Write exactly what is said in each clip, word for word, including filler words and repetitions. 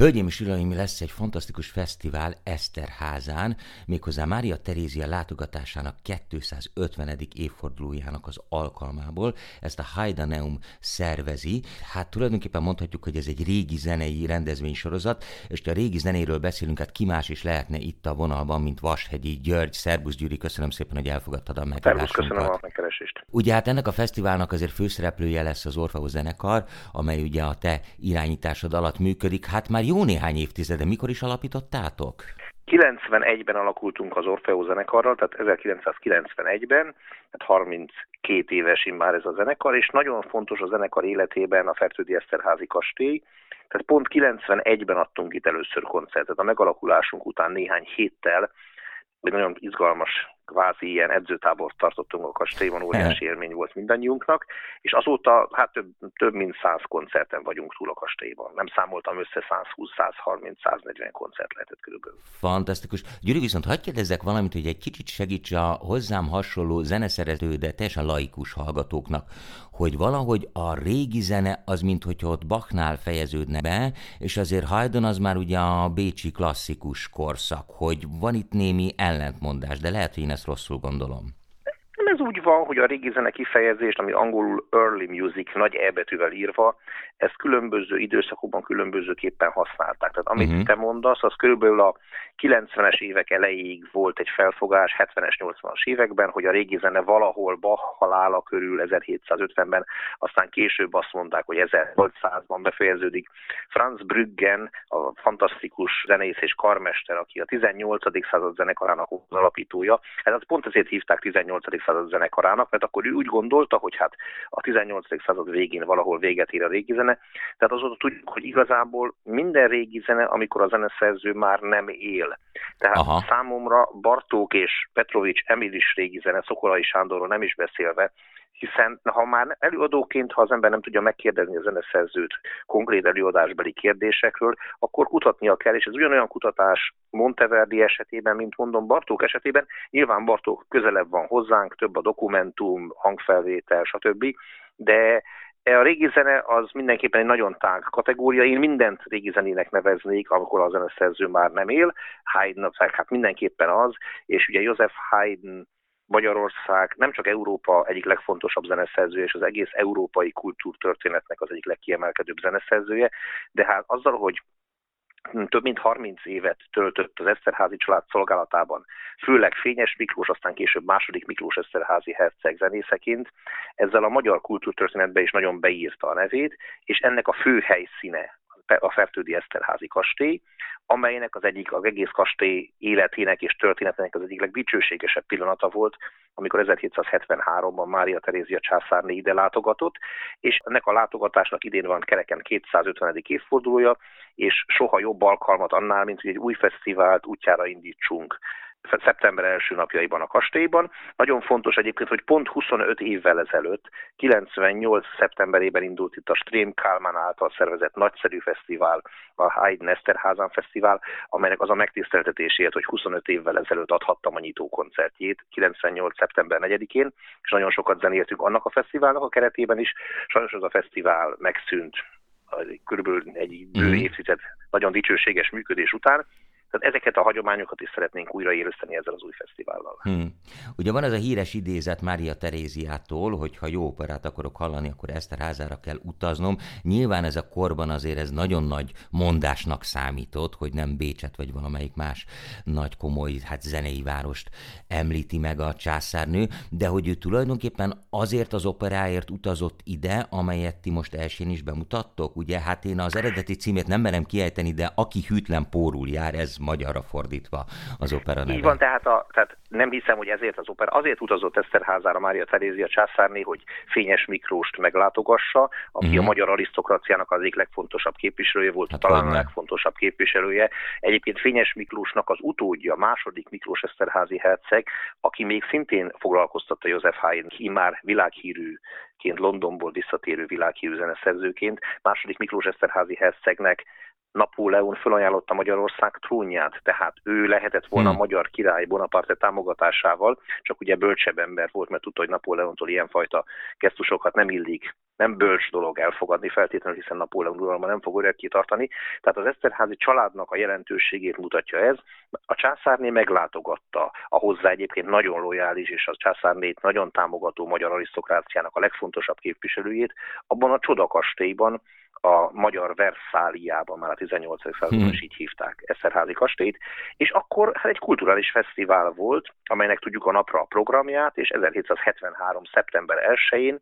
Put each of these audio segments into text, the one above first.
Hölgyeim és uraim, lesz egy fantasztikus fesztivál Eszterházán, méghozzá Mária Terézia látogatásának kétszázötvenedik évfordulójának az alkalmából. Ezt a Haydneum szervezi. Hát tulajdonképpen mondhatjuk, hogy ez egy régi zenei rendezvénysorozat, és ha a régi zenéről beszélünk, hát ki más is lehetne itt a vonalban, mint Vashegyi György. Szerbusz Gyuri, köszönöm szépen, hogy elfogadtad a meghívásunkat. Szerbusz, köszönöm a megkeresést. Ugye hát ennek a fesztiválnak azért főszereplője lesz az Orfeo zenekar, amely ugye a te irányításod alatt működik. Hát már jó néhány évtizede, mikor is alapítottátok? kilencvenegyben alakultunk az Orfeo zenekarral, tehát ezerkilencszázkilencvenegyben, tehát harminckettő éves immár ez a zenekar, és nagyon fontos a zenekar életében a fertődi Esterházy-kastély, tehát pont kilencvenegyben adtunk itt először koncertet. A megalakulásunk után néhány héttel egy nagyon izgalmas, kvázi ilyen edzőtábort tartottunk a kastélyban, óriási élmény volt mindannyiunknak, és azóta hát több, több mint száz koncerten vagyunk túl a kastélyban. Nem számoltam össze, százhúsz, százharminc, száznegyven koncert lehetett körülbelül. Fantasztikus. Gyuri, viszont hadd kérdezzek valamit, hogy egy kicsit segíts a hozzám hasonló zeneszerető, de teljesen laikus hallgatóknak, hogy valahogy a régi zene az, minthogyha ott Bachnál fejeződne be, és azért Haydn az már ugye a bécsi klasszikus korszak, hogy van itt némi ellentmondás, de lehet, hogy én ezt rosszul gondolom. Ez úgy van, hogy a régi zene kifejezést, ami angolul early music, nagy E betűvel írva, ezt különböző időszakokban különbözőképpen használták. Tehát amit uh-huh. te mondasz, az körülbelül a kilencvenes évek elejéig volt egy felfogás, hetvenes, nyolcvanas években, hogy a régi zene valahol Bach halála körül ezerhétszázötvenben, aztán később azt mondták, hogy ezernyolcszázban befejeződik. Franz Brüggen, a fantasztikus zenész és karmester, aki a tizennyolcadik század zenekarának az alapítója, hát pont ezért hívták tizennyolcadik század zenekarának, mert akkor ő úgy gondolta, hogy hát a tizennyolcadik század végén valahol véget ér a régi zene. Tehát azóta tudjuk, hogy igazából minden régi zene, amikor a zeneszerző már nem él. Tehát Aha. számomra Bartók és Petrovics Emil is régi zene, Szokolai Sándorról nem is beszélve, hiszen ha már előadóként, ha az ember nem tudja megkérdezni a zeneszerzőt konkrét előadásbeli kérdésekről, akkor kutatnia kell, és ez ugyanolyan kutatás Monteverdi esetében, mint mondom Bartók esetében. Nyilván Bartók közelebb van hozzánk, több a dokumentum, hangfelvétel, stb., de a régi zene az mindenképpen egy nagyon tág kategória. Én mindent régi zenének neveznék, amikor a zeneszerző már nem él. Haydn, hát mindenképpen az, és ugye Joseph Haydn Magyarország nem csak Európa egyik legfontosabb zeneszerzője, és az egész európai kultúrtörténetnek az egyik legkiemelkedőbb zeneszerzője, de hát azzal, hogy több mint harminc évet töltött az Esterházy család szolgálatában, főleg Fényes Miklós, aztán később második. Miklós Esterházy herceg zenészeként, ezzel a magyar kultúrtörténetbe is nagyon beírta a nevét, és ennek a fő helyszíne a fertődi Esterházy-kastély, amelynek az egyik, az egész kastély életének és történetének az egyik legdicsőségesebb pillanata volt, amikor ezerhétszázhetvenháromban Mária Terézia császárné ide látogatott, és ennek a látogatásnak idén van kereken kétszázötvenedik évfordulója, és soha jobb alkalmat annál, mint hogy egy új fesztivált útjára indítsunk szeptember első napjaiban a kastélyban. Nagyon fontos egyébként, hogy pont huszonöt évvel ezelőtt, kilencvennyolc szeptemberében indult itt a Strém Kálmán által szervezett nagyszerű fesztivál, a Haydn Esterházán fesztivál, amelynek az a megtiszteltetésért, hogy huszonöt évvel ezelőtt adhattam a nyitókoncertjét, kilencvennyolc szeptember negyedikén, és nagyon sokat zenéltünk annak a fesztiválnak a keretében is. Sajnos az a fesztivál megszűnt körülbelül egy bő évtized nagyon dicsőséges működés után. Tehát ezeket a hagyományokat is szeretnénk újraéleszteni ezzel az új fesztivállal. Hmm. Ugye van az a híres idézet Mária Teréziától, hogy ha jó operát akarok hallani, akkor Eszterházára kell utaznom. Nyilván ez a korban azért ez nagyon nagy mondásnak számított, hogy nem Bécset vagy valamelyik más nagy komoly hát zenei várost említi meg a császárnő, de hogy ő tulajdonképpen azért az operáért utazott ide, amelyet ti most elsőn is bemutattok. Ugye hát én az eredeti címét nem merem kiejteni, de aki hűtlen pórul jár, ez magyarra fordítva az opera neve. Így van, tehát, a, tehát nem hiszem, hogy ezért az opera. Azért utazott Eszterházára Mária Terézia császárné, hogy Fényes Miklóst meglátogassa, aki uh-huh. a magyar arisztokraciának az egyik legfontosabb képviselője volt, hát talán a legfontosabb képviselője. Egyébként Fényes Miklósnak az utódja, második. Miklós Esterházy herceg, aki még szintén foglalkoztatta Joseph Haydn, immár világhírűként, Londonból visszatérő világhírű zeneszerzőként, második. Miklós Esterházy hercegnek Napóleon fölajánlotta Magyarország trónját, tehát ő lehetett volna hmm. a magyar király Bonaparte támogatásával, csak ugye bölcsebb ember volt, mert tudta, hogy Napóleontól ilyenfajta gesztusokat nem illik, nem bölcs dolog elfogadni feltétlenül, hiszen Napóleon uralma nem fog örökké tartani. Tehát az Esterházy családnak a jelentőségét mutatja ez. A császárné meglátogatta a hozzá egyébként nagyon lojális és a császárnét nagyon támogató magyar arisztokráciának a legfontosabb képviselőjét abban a csodakastélyban, a magyar Verszáliában, már a tizennyolcadik században is így hívták, Esterházy-kastélyt, és akkor hát egy kulturális fesztivál volt, amelynek tudjuk a napra a programját, és ezerhétszázhetvenhárom. szeptember elsején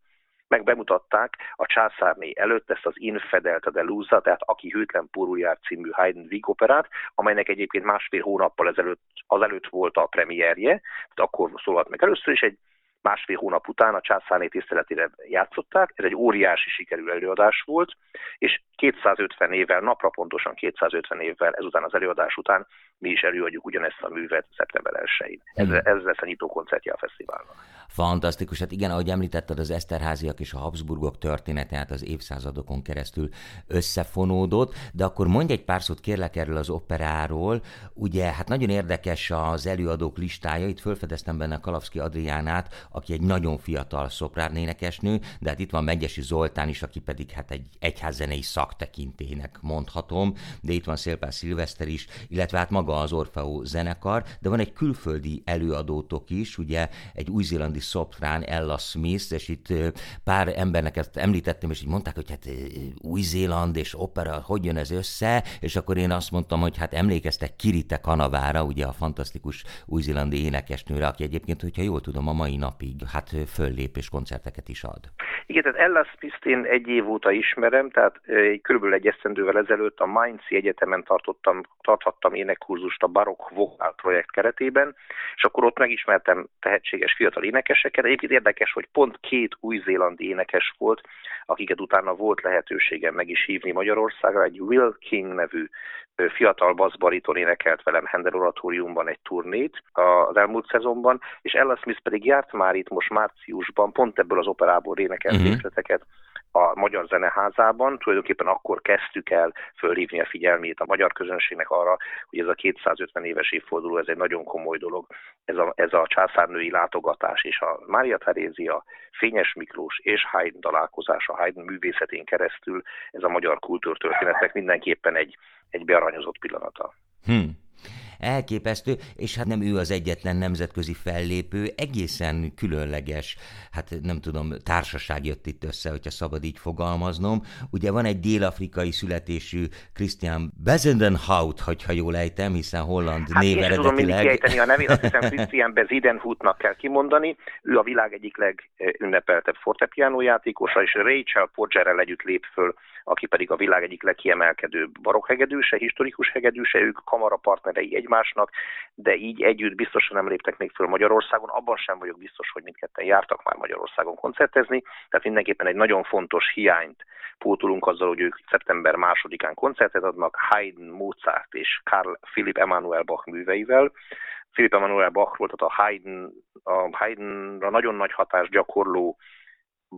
meg bemutatták a császárné előtt ezt az Infedeltà delusa, tehát Aki hűtlen pórul jár című Haydn vígoperát, amelynek egyébként másfél hónappal ezelőtt, azelőtt volt a premierje, tehát akkor szólalt meg először is, egy másfél hónap után a császárné tiszteletére játszották, ez egy óriási sikerű előadás volt, és kétszázötven évvel, napra pontosan kétszázötven évvel ezután az előadás után mi is előadjuk ugyanezt a művet szeptember elsején. Ez, ez lesz a nyitó koncertje a fesztiválnak. Fantasztikus, hát igen, ahogy említetted, az Esterháziak és a Habsburgok története hát az évszázadokon keresztül összefonódott, de akkor mondj egy pár szót kérlek erről az operáról, ugye hát nagyon érdekes az előadók listája, itt felfedeztem benne Kalavszky Adriánát, aki egy nagyon fiatal szoprán énekesnő, de hát itt van Megyesi Zoltán is, aki pedig hát egy egyházzenei szaktekintélynek mondhatom, de itt van Szélpál Szilveszter is, illetve hát maga az Orfeo zenekar, de van egy külföldi előadótok is, ugye egy új-zélandi szoprán Ella Smith, és itt pár embernek ezt említettem, és így mondták, hogy hát Új-Zéland és opera, hogy jön ez össze, és akkor én azt mondtam, hogy hát emlékeztek Kirite Kanavára, ugye a fantasztikus új-zélandi énekesnőre, aki egyébként, hogyha jól tudom, a mai napig hát föllép és koncerteket is ad. Igen, tehát Ella Smith-t én egy év óta ismerem, tehát körülbelül egy esztendővel ezelőtt a Mainzi Egyetemen tartottam, tarthattam énekkurzust a barokk vokál projekt keretében, és akkor ott megismertem tehetséges fiatal énekeseket. Egyébként érdekes, hogy pont két új-zélandi énekes volt, akiket utána volt lehetőségem meg is hívni Magyarországra. Egy Will King nevű fiatal basszbariton énekelt velem Handel oratóriumban egy turnét az elmúlt szezonban, és Ella Smith pedig járt már itt most márciusban, pont ebből az operából énekelt uh-huh. részleteket a Magyar Zeneházában. Tulajdonképpen akkor kezdtük el fölhívni a figyelmét a magyar közönségnek arra, hogy ez a kétszázötven éves évforduló, ez egy nagyon komoly dolog. Ez a, ez a császárnői látogatás és a Mária Terézia, Fényes Miklós és Haydn találkozása, Haydn művészetén keresztül, ez a magyar kultúrtörténetnek mindenképpen egy, egy bearanyozott pillanata. Hmm. Elképesztő, és hát nem ő az egyetlen nemzetközi fellépő, egészen különleges, hát nem tudom, társaság jött itt össze, hogyha szabad így fogalmaznom. Ugye van egy dél-afrikai születésű Christian Bezuidenhout, hogyha jól ejtem, hiszen holland hát név eredetileg. Hát én tudom mindig kiejteni a nevét, azt hiszem Christian Bezuidenhoutnak kell kimondani. Ő a világ egyik legünnepeltebb fortepiano játékosa, és Rachel Podgerrel együtt lép föl, aki pedig a világ egyik legkiemelkedőbb barokk hegedűse, historikus hegedűse, ők kamarapartnerei egymásnak, de így együtt biztosan nem léptek még föl Magyarországon, abban sem vagyok biztos, hogy mindketten jártak már Magyarországon koncertezni, tehát mindenképpen egy nagyon fontos hiányt pótolunk azzal, hogy ők szeptember másodikán koncertet adnak Haydn, Mozart és Carl Philipp Emanuel Bach műveivel. Philipp Emanuel Bach volt a Haydn, a Haydnra nagyon nagy hatást gyakorló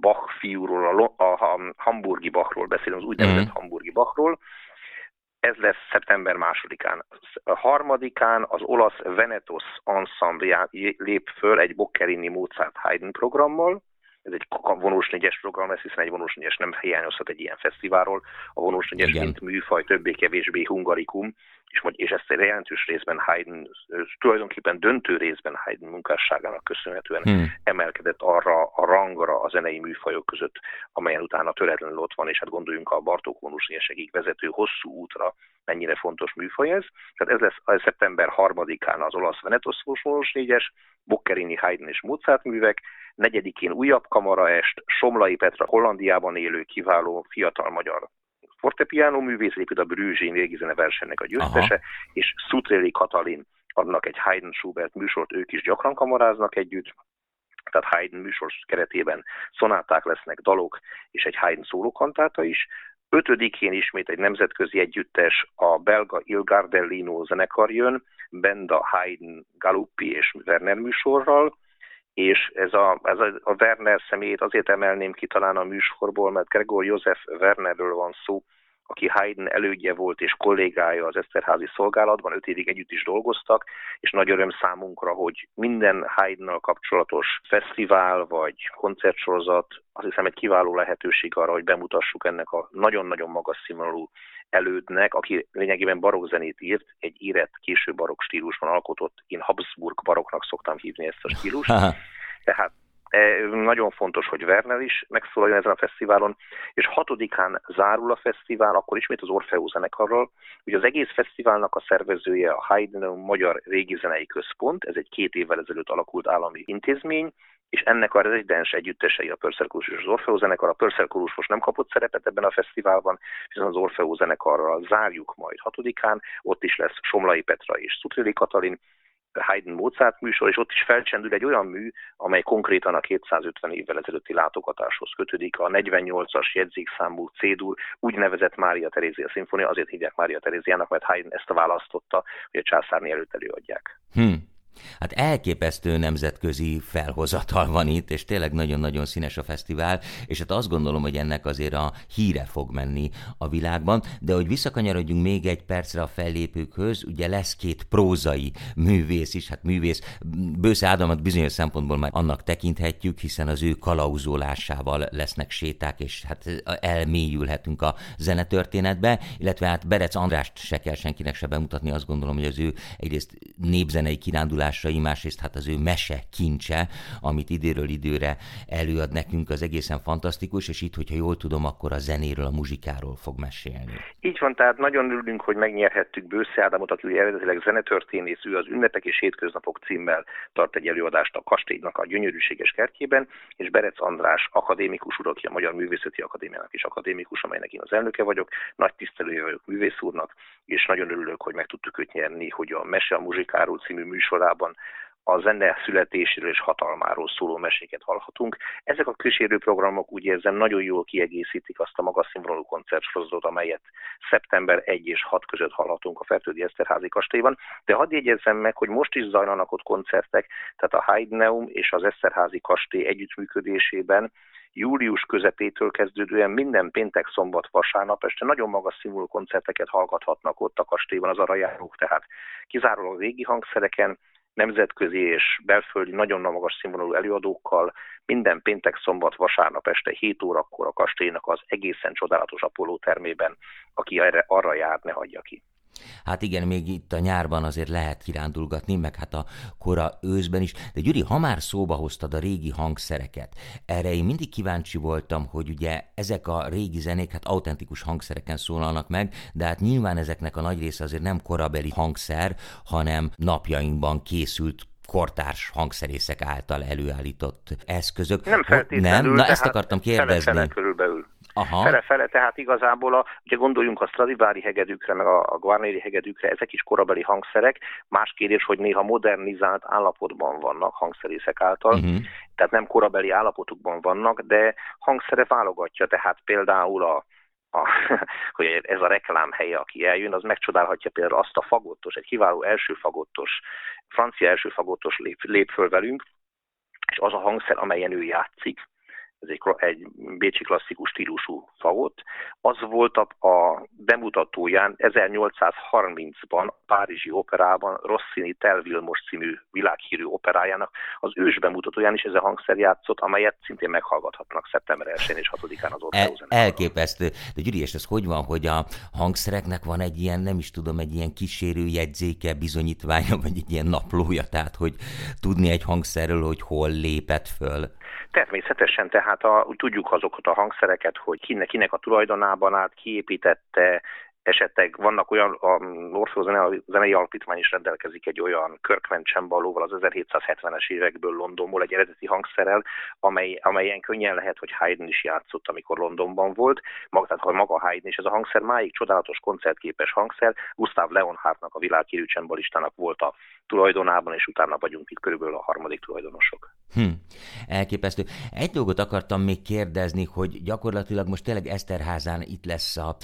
Bach fiúról, a, a hamburgi Bachról beszélünk, az úgynevezett mm. hamburgi Bachról. Ez lesz szeptember másodikán. A harmadikán az olasz Venetos Ensemble lép föl egy Boccherini Mozart Haydn programmal. Ez egy vonós négyes program lesz, hiszen egy vonós négyes nem hiányozhat egy ilyen fesztiválról. A vonós négyes mint műfaj többé-kevésbé hungarikum, és, és ezt egy jelentős részben Haydn, tulajdonképpen döntő részben Haydn munkásságának köszönhetően hmm. emelkedett arra a rangra a zenei műfajok között, amelyen utána töretlenül ott van, és hát gondoljunk a Bartók vonós négyesekig vezető hosszú útra, mennyire fontos műfaj ez. Tehát ez lesz szeptember harmadikán az olasz Venetos vonós négyes, Boccherini, Haydn és Mozart művek, negyedikén újabb kamaraest, Somlai Petra Hollandiában élő kiváló fiatal magyar fortepiano művész, egyébként a brüggeni régizene versenynek a győztese, Aha. és Szutrély Katalin adnak egy Haydn Schubert műsort, ők is gyakran kamaráznak együtt, tehát Haydn műsor keretében szonáták lesznek, dalok, és egy Haydn szólókantáta is. Ötödikén ismét egy nemzetközi együttes, a belga Il Gardellino zenekar jön, Benda, Haydn, Galuppi és Werner műsorral, és ez a, ez a Werner személyét azért emelném ki talán a műsorból, mert Gregor Josef Wernerről van szó, aki Haydn elődje volt és kollégája az Esterházy szolgálatban, öt évig együtt is dolgoztak, és nagy öröm számunkra, hogy minden Haydnnal kapcsolatos fesztivál vagy koncertsorozat, azt hiszem egy kiváló lehetőség arra, hogy bemutassuk ennek a nagyon-nagyon magas színvonalú elődnek, aki lényegében barokkzenét írt, egy érett, késő barokk stílusban alkotott, én Habsburg baroknak szoktam hívni ezt a stílust, tehát nagyon fontos, hogy Werner is megszólaljon ezen a fesztiválon, és hatodikán zárul a fesztivál, akkor ismét az Orfeo zenekarral. Ugye az egész fesztiválnak a szervezője a Haydn Magyar Régi Zenei Központ, ez egy két évvel ezelőtt alakult állami intézmény, és ennek a rezidens együttesei a Purcell Kórus és az Orfeo zenekar. A Purcell Kórus most nem kapott szerepet ebben a fesztiválban, viszont az Orfeo zenekarral zárjuk majd hatodikán, ott is lesz Somlai Petra és Szutrély Katalin, Haydn Mozart műsor, és ott is felcsendül egy olyan mű, amely konkrétan a kétszázötven évvel ezelőtti látogatáshoz kötődik, a negyvennyolcas jegyzékszámú C-dur, úgynevezett Mária Terézia szimfónia, azért hívják Mária Teréziának, mert Haydn ezt a választotta, hogy a császárné előtt előadják. Hmm. Hát elképesztő nemzetközi felhozatal van itt, és tényleg nagyon-nagyon színes a fesztivál, és hát azt gondolom, hogy ennek azért a híre fog menni a világban, de hogy visszakanyarodjunk még egy percre a fellépőkhöz, ugye lesz két prózai művész is, hát művész, Bősze Ádámot bizonyos szempontból már annak tekinthetjük, hiszen az ő kalauzolásával lesznek séták, és hát elmélyülhetünk a zenetörténetbe, illetve hát Berec Andrást se kell senkinek se bemutatni, azt gondolom, hogy az ő egyrészt népzenei kirándulás, másrészt hát az ő mese kincse, amit időről időre előad nekünk, az egészen fantasztikus, és itt, hogyha jól tudom, akkor a zenéről, a muzsikáról fog mesélni. Így van, tehát nagyon örülünk, hogy megnyerhettük Bősze Ádámot, aki eredetileg zenetörténész, ő az Ünnepek és hétköznapok címmel tart egy előadást a kastélynak a gyönyörűséges kertjében, és Berec András akadémikus úr, aki a Magyar Művészeti Akadémiának is akadémikus, amelynek én az elnöke vagyok, nagy tisztelője vagyok művész úrnak, és nagyon örülök, hogy meg tudtuk őt nyerni, hogy a Mese a muzsikáról című műsorában a zene születéséről és hatalmáról szóló meséket hallhatunk. Ezek a kísérő programok úgy érzem nagyon jól kiegészítik azt a magas színvonalú koncertsorozatot, amelyet szeptember elseje és hat között hallhatunk a fertődi Esterházy-kastélyban, de hadd jegyezzem meg, hogy most is zajlanak ott koncertek, tehát a Haydneum és az Esterházy-kastély együttműködésében július közepétől kezdődően minden péntek, szombat, vasárnap este nagyon magas színvonalú koncerteket hallgathatnak ott a kastélyban az arajárók, tehát kizárólag régi hangszereken, nemzetközi és belföldi nagyon magas színvonalú előadókkal, minden péntek, szombat, vasárnap este hét órakor a kastélynak az egészen csodálatos Apollo termében, aki erre, arra jár, ne hagyja ki. Hát igen, még itt a nyárban azért lehet kirándulgatni, meg hát a kora őszben is. De Gyuri, ha már szóba hoztad a régi hangszereket, erre én mindig kíváncsi voltam, hogy ugye ezek a régi zenék hát autentikus hangszereken szólalnak meg, de hát nyilván ezeknek a nagy része azért nem korabeli hangszer, hanem napjainkban készült kortárs hangszerészek által előállított eszközök. Nem feltétlenül, nem? Na, tehát ezt akartam kérdezni. Fele körülbelül. Fele-fele, tehát igazából, a, ugye gondoljunk a Stradivári hegedükre, meg a, a Guarneri hegedükre, ezek is korabeli hangszerek, más kérdés, hogy néha modernizált állapotban vannak hangszerészek által, uh-huh. tehát nem korabeli állapotukban vannak, de hangszere válogatja, tehát például a A, hogy ez a reklám helye, aki eljön, az megcsodálhatja például azt a fagottos, egy kiváló első fagottos, francia első fagottos lép, lép föl velünk, és az a hangszer, amelyen ő játszik, ez egy, egy bécsi klasszikus stílusú fagott, az volt a, a bemutatóján ezernyolcszázharmincban párizsi operában Rossini Tel Vilmos című világhírű operájának az ős bemutatóján is ez a hangszer játszott, amelyet szintén meghallgathatnak szeptember elsején és hatodikán az Orfeo zenekar. Elképesztő. De Gyuri, és ez hogy van, hogy a hangszereknek van egy ilyen, nem is tudom, egy ilyen kísérő jegyzéke, bizonyítványa, vagy egy ilyen naplója, tehát hogy tudni egy hangszerről, hogy hol lépett föl? Természetesen, tehát a, úgy tudjuk azokat a hangszereket, hogy kinek, kinek a tulajdonában állt, kiépítette, esetleg vannak olyan, a Orfeo Zenei Alapítvány is rendelkezik egy olyan Kirkman csembalóval az ezerhétszázhetvenes évekből Londonból, egy eredeti hangszerrel, amely, amelyen könnyen lehet, hogy Haydn is játszott, amikor Londonban volt, maga, tehát maga Haydn, és ez a hangszer máig csodálatos koncertképes hangszer, Gustav Leonhardtnak, a világhírű csembalistának volt a tulajdonában, és utána vagyunk itt körülbelül a harmadik tulajdonosok. Hm, elképesztő. Egy dolgot akartam még kérdezni, hogy gyakorlatilag most tényleg Eszterházán itt lesz a,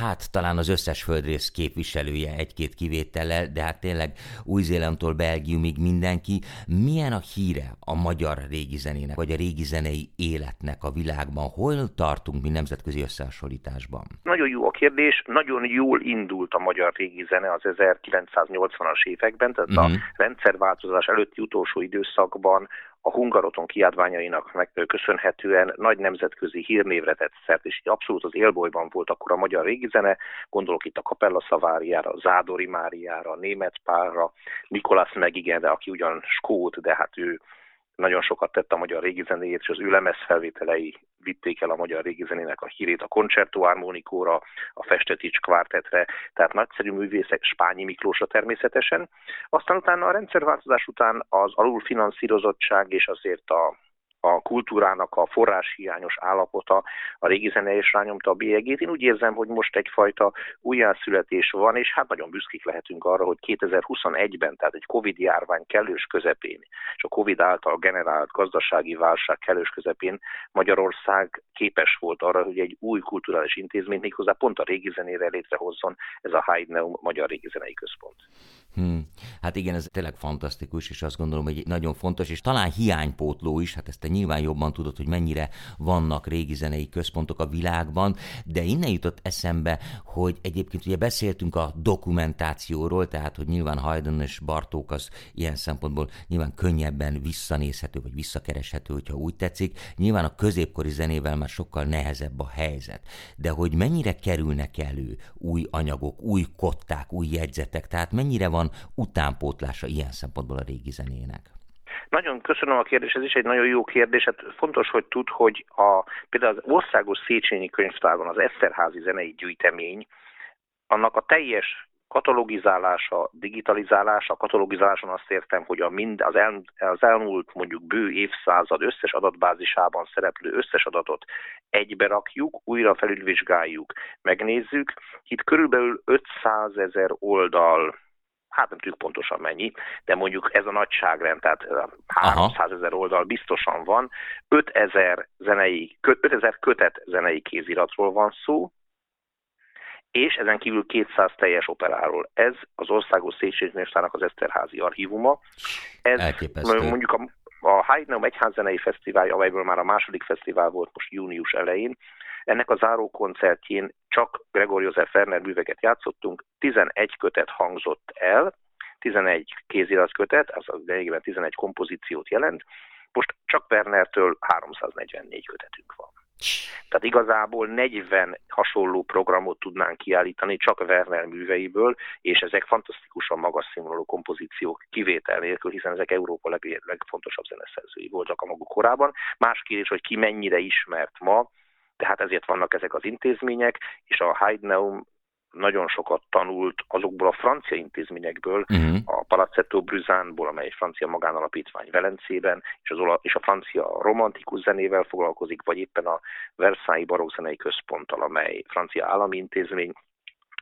hát talán az az összes földrész képviselője egy-két kivétellel, de hát tényleg Új-Zélandtól Belgiumig mindenki. Milyen a híre a magyar régi zenének, vagy a régi zenei életnek a világban? Hol tartunk mi nemzetközi összehasonlításban? Nagyon jó a kérdés. Nagyon jól indult a magyar régi zene az ezerkilencszáznyolcvanas években, tehát mm-hmm. a rendszerváltozás előtti utolsó időszakban a Hungaroton kiadványainak köszönhetően nagy nemzetközi hírnévre tett szert, és így abszolút az élbolyban volt akkor a magyar régi zene, gondolok itt a Capella Szaváriára, Zádori Máriára, Németh Pálra, Nicolas Megigenre, aki ugyan skót, de hát ő nagyon sokat tett a magyar régi zenéjét, és az ő lemezfelvételei vitték el a magyar régi zenének a hírét a koncertharmonikóra, a Festetics kvártetre, tehát nagyszerű művészek, Spányi Miklósra természetesen. Aztán utána a rendszerváltozás után az alulfinanszírozottság és azért a a kultúrának a forráshiányos állapota, a régi zene is rányomta a bélyegét. Én úgy érzem, hogy most egyfajta újjászületés van, és hát nagyon büszkék lehetünk arra, hogy kétezer-huszonegyben, tehát egy Covid-járvány kellős közepén, és a Covid által generált gazdasági válság kellős közepén Magyarország képes volt arra, hogy egy új kulturális intézményt méghozzá pont a régi zenére létrehozzon, ez a Haydneum Magyar Régi Zenei Központ. Hmm. Hát igen, ez tényleg fantasztikus, és azt gondolom, hogy nagyon fontos, és talán hiánypótló is, hát ezt te nyilván jobban tudod, hogy mennyire vannak régi zenei központok a világban, de innen jutott eszembe, hogy egyébként ugye beszéltünk a dokumentációról, tehát hogy nyilván Haydn és Bartók az ilyen szempontból nyilván könnyebben visszanézhető, vagy visszakereshető, hogyha úgy tetszik. Nyilván a középkori zenével már sokkal nehezebb a helyzet, de hogy mennyire kerülnek elő új anyagok, új kották, új jegyzetek, tehát mennyire van utánpótlása ilyen szempontból a régi zenének? Nagyon köszönöm a kérdést, ez is egy nagyon jó kérdés. Hát fontos, hogy tud, hogy a, például az Országos Széchenyi Könyvtárban az Esterházy zenei gyűjtemény, annak a teljes katalogizálása, digitalizálása, a katalogizáláson azt értem, hogy a mind, az, el, az elmúlt mondjuk bő évszázad összes adatbázisában szereplő összes adatot egybe rakjuk, újra felülvizsgáljuk, megnézzük. Itt körülbelül ötszázezer oldal, hát nem tudjuk pontosan mennyi, de mondjuk ez a nagyságrend, tehát háromszázezer oldal biztosan van, ötezer zenei, ötezer kötet zenei kéziratról van szó, és ezen kívül kétszáz teljes operáról. Ez az Országos Széchenyi Könyvtárnak az Esterházy archívuma. Ez elképesztő. Mondjuk a, a Haydneum Egyházzenei Fesztivál, amelyből már a második fesztivál volt most június elején, ennek a zárókoncertjén csak Gregor Josef Werner műveket játszottunk, tizenegy kötet hangzott el, tizenegy kézirat kötet, az a lényegében tizenegy kompozíciót jelent, most csak Wernertől háromszáznegyvennégy kötetünk van. Tehát igazából negyven hasonló programot tudnánk kiállítani csak Werner műveiből, és ezek fantasztikusan magas színvonalú kompozíciók kivétel nélkül, hiszen ezek Európa leg- legfontosabb zeneszerzői voltak a maguk korában. Más kérdés, hogy ki mennyire ismert ma, tehát ezért vannak ezek az intézmények, és a Haydneum nagyon sokat tanult azokból a francia intézményekből, uh-huh. a Palazzetto Brüssánból, amely egy francia magánalapítvány Velencében, és, az ola- és a francia romantikus zenével foglalkozik, vagy éppen a Versailles Barokk Zenei Központtal, amely francia állami intézmény,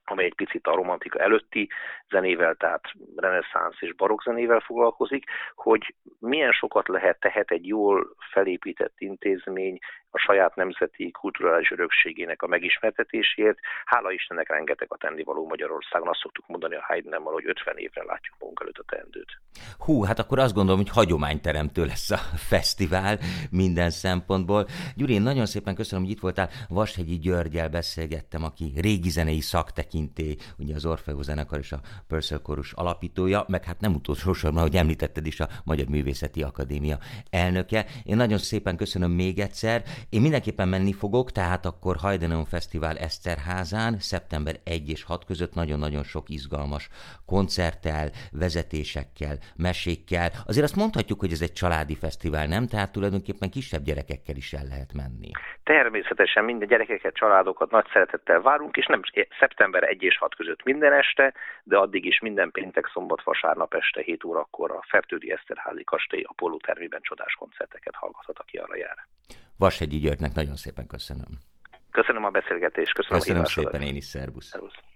amely egy picit a romantika előtti zenével, tehát reneszánsz és barokk zenével foglalkozik, hogy milyen sokat lehet tehet egy jól felépített intézmény a saját nemzeti kulturális örökségének a megismertetéséért. Hála Istennek rengeteg a tennivaló Magyarországon. Azt szoktuk mondani a Haydnemmel, hogy ötven évre látjuk magunk előtt a teendőt. Hú, hát akkor azt gondolom, hogy hagyományteremtő lesz a fesztivál minden szempontból. Gyuri, én nagyon szépen köszönöm, hogy itt voltál. Vashegyi Györggyel beszélgettem, aki régi zenei szaktekintély, ugye az Orfeo zenekar és a Purcell Kórus alapítója, meg hát nem utolsó sorban, ahogy említetted is, a Magyar Művészeti Akadémia elnöke. Én nagyon szépen köszönöm még egyszer. Én mindenképpen menni fogok, tehát akkor Haydneum Fesztivál Eszterházán szeptember elseje és hatodika között nagyon-nagyon sok izgalmas koncerttel, vezetésekkel, mesékkel. Azért azt mondhatjuk, hogy ez egy családi fesztivál, nem? Tehát tulajdonképpen kisebb gyerekekkel is el lehet menni. Természetesen minden gyerekeket, családokat nagy szeretettel várunk, és nem szeptember elseje és hatodika között minden este, de addig is minden péntek, szombat, vasárnap este hét órakor a Fertődi Esterházy-kastély Apollo termében csodás koncerteket hallgathat, aki arra jár. Vashegyi Györgynek nagyon szépen köszönöm. Köszönöm a beszélgetést, köszönöm, köszönöm a hívásodat. Köszönöm szépen én is, szervusz. Szervusz.